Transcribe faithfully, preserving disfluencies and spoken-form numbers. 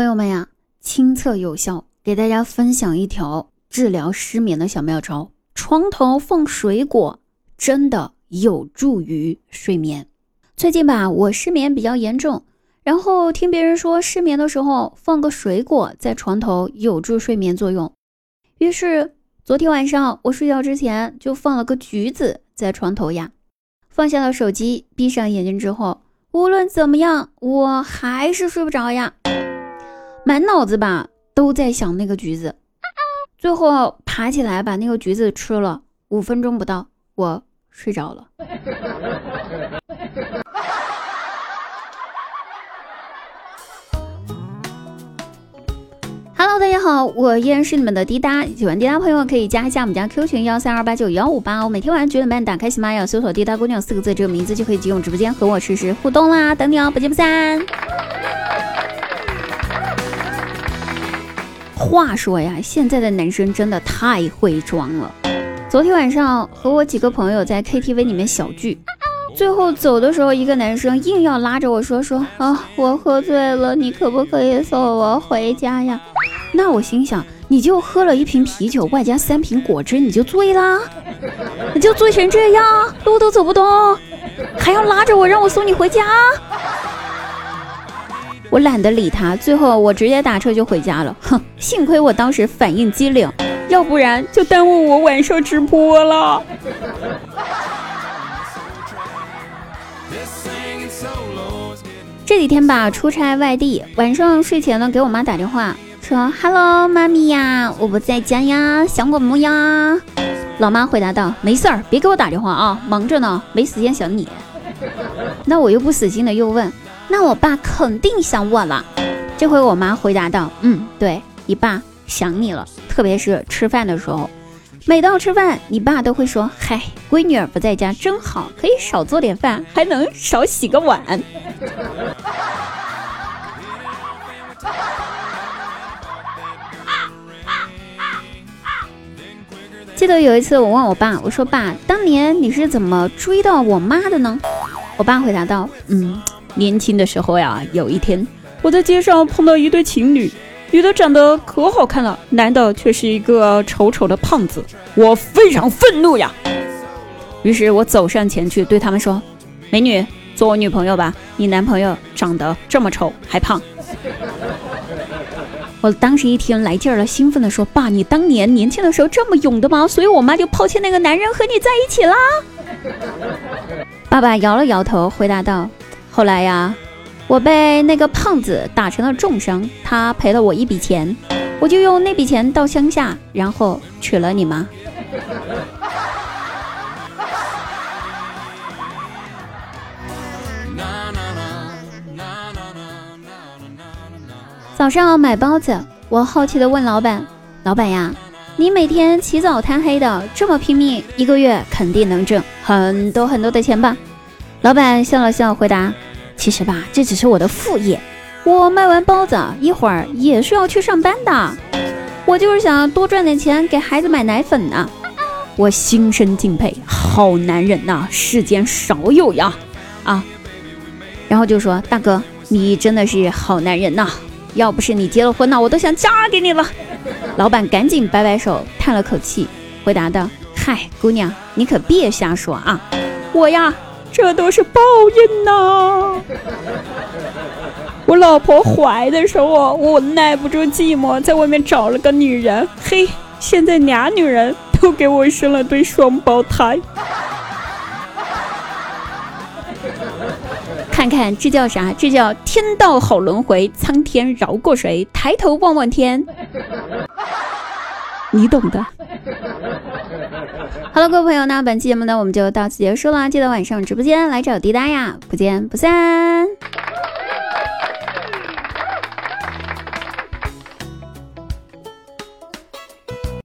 朋友们呀，亲测有效，给大家分享一条治疗失眠的小妙招。床头放水果真的有助于睡眠。最近吧，我失眠比较严重，然后听别人说失眠的时候放个水果在床头有助睡眠作用，于是昨天晚上我睡觉之前就放了个橘子在床头呀。放下了手机，闭上眼睛之后，无论怎么样我还是睡不着呀，满脑子吧都在想那个橘子。最后爬起来把那个橘子吃了，五分钟不到我睡着了。Hello， 大家好，我依然是你们的滴答。喜欢滴答朋友可以加一下我们家 Q 群一三二八九一五八，我每天晚上九点半打开喜马拉雅搜索“滴答姑娘”四个字，这个名字就可以进入直播间和我实时互动啦，等你哦，不见不散。话说呀，现在的男生真的太会装了。昨天晚上和我几个朋友在 K T V 里面小聚，最后走的时候，一个男生硬要拉着我说说啊，我喝醉了，你可不可以送我回家呀？那我心想，你就喝了一瓶啤酒外加三瓶果汁，你就醉啦？你就醉成这样，路都走不动，还要拉着我让我送你回家？我懒得理他，最后我直接打车就回家了。哼，幸亏我当时反应机灵，要不然就耽误我晚上直播了。这几天吧，出差外地，晚上睡前呢给我妈打电话说 Hello 妈咪呀，我不在家呀，想我么呀？老妈回答道，没事儿，别给我打电话啊，忙着呢，没时间想你。那我又不死心的又问，那我爸肯定想我了。这回我妈回答道，嗯，对，你爸想你了，特别是吃饭的时候，每到吃饭你爸都会说，嗨，闺女儿不在家真好，可以少做点饭，还能少洗个碗。记得有一次我问我爸，我说爸，当年你是怎么追到我妈的呢？我爸回答道，嗯，年轻的时候呀，有一天我在街上碰到一对情侣，女的长得可好看了，男的却是一个丑丑的胖子，我非常愤怒呀。于是我走上前去对他们说，美女，做我女朋友吧，你男朋友长得这么丑还胖。我当时一听来劲儿了，兴奋地说，爸，你当年年轻的时候这么勇的吗？所以我妈就抛弃那个男人和你在一起啦。爸爸摇了摇头回答道，后来呀，我被那个胖子打成了重伤，他赔了我一笔钱，我就用那笔钱到乡下，然后娶了你妈。早上买包子，我好奇地问老板，老板呀，你每天起早贪黑的，这么拼命，一个月肯定能挣很多很多的钱吧？老板笑了笑回答，其实吧，这只是我的副业，我卖完包子一会儿也是要去上班的，我就是想多赚点钱给孩子买奶粉呢。我心生敬佩，好男人呐，世间少有呀啊！然后就说，大哥，你真的是好男人呐，要不是你结了婚呐，我都想嫁给你了。老板赶紧摆摆手，叹了口气，回答道：嗨，姑娘，你可别瞎说啊，我呀，这都是报应呐、啊！我老婆怀的时候，我耐不住寂寞，在外面找了个女人，嘿，现在俩女人都给我生了对双胞胎。看看这叫啥？这叫天道好轮回，苍天饶过谁？抬头望望天，你懂的。哈喽各位朋友，那本期节目呢我们就到此结束了，记得晚上直播间来找滴答呀，不见不散。